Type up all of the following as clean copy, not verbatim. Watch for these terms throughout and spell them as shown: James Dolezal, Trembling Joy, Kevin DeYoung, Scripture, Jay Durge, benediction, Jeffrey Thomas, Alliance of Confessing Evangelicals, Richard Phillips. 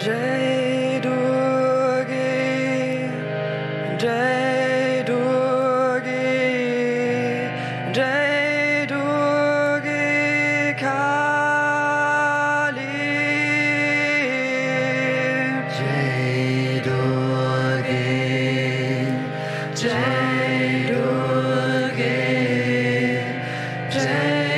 Jay Durge, Jay Durge, Jay Durge Kali, Jay Durge, Jay Durge, Jay.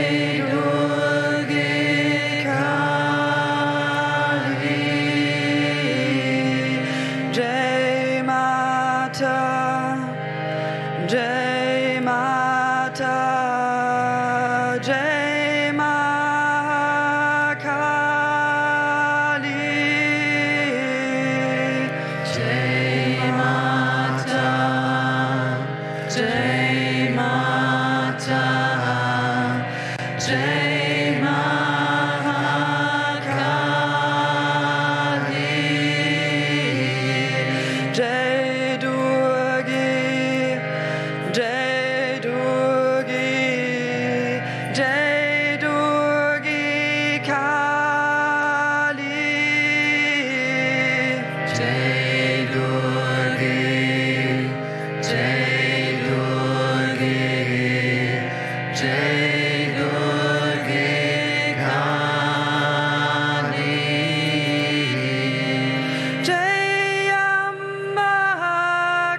Jai Mata, Jai Mahakali, Jai Mata, Jai Mata, Jai Mahakali, Jai. Jay Durge Kali, Jay Durge, Jay Durge, Jay Durge Kali, Jay Amma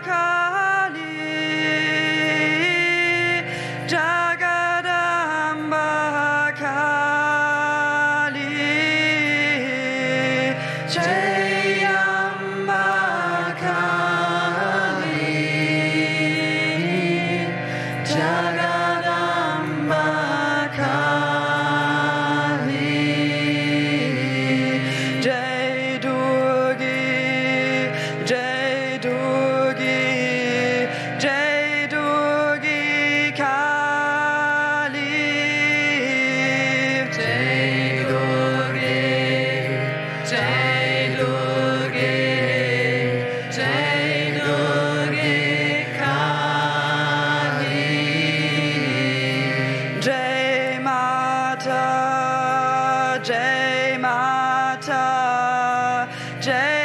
Kali, Jaga. Jai Mata, Jai.